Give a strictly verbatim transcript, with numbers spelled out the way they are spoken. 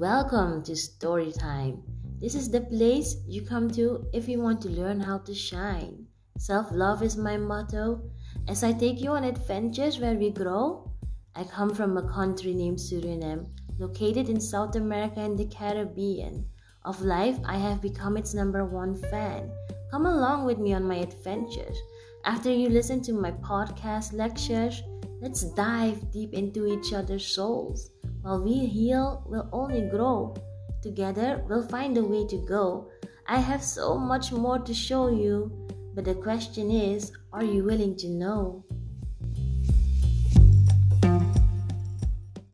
Welcome to Storytime. This is the place you come to if you want to learn how to shine. Self-love is my motto. As I take you on adventures where we grow, I come from a country named Suriname, located in South America and the Caribbean. Of life, I have become its number one fan. Come along with me on my adventures. After you listen to my podcast lectures, let's dive deep into each other's souls. While we heal, we'll only grow. Together, we'll find a way to go. I have so much more to show you, but the question is, are you willing to know?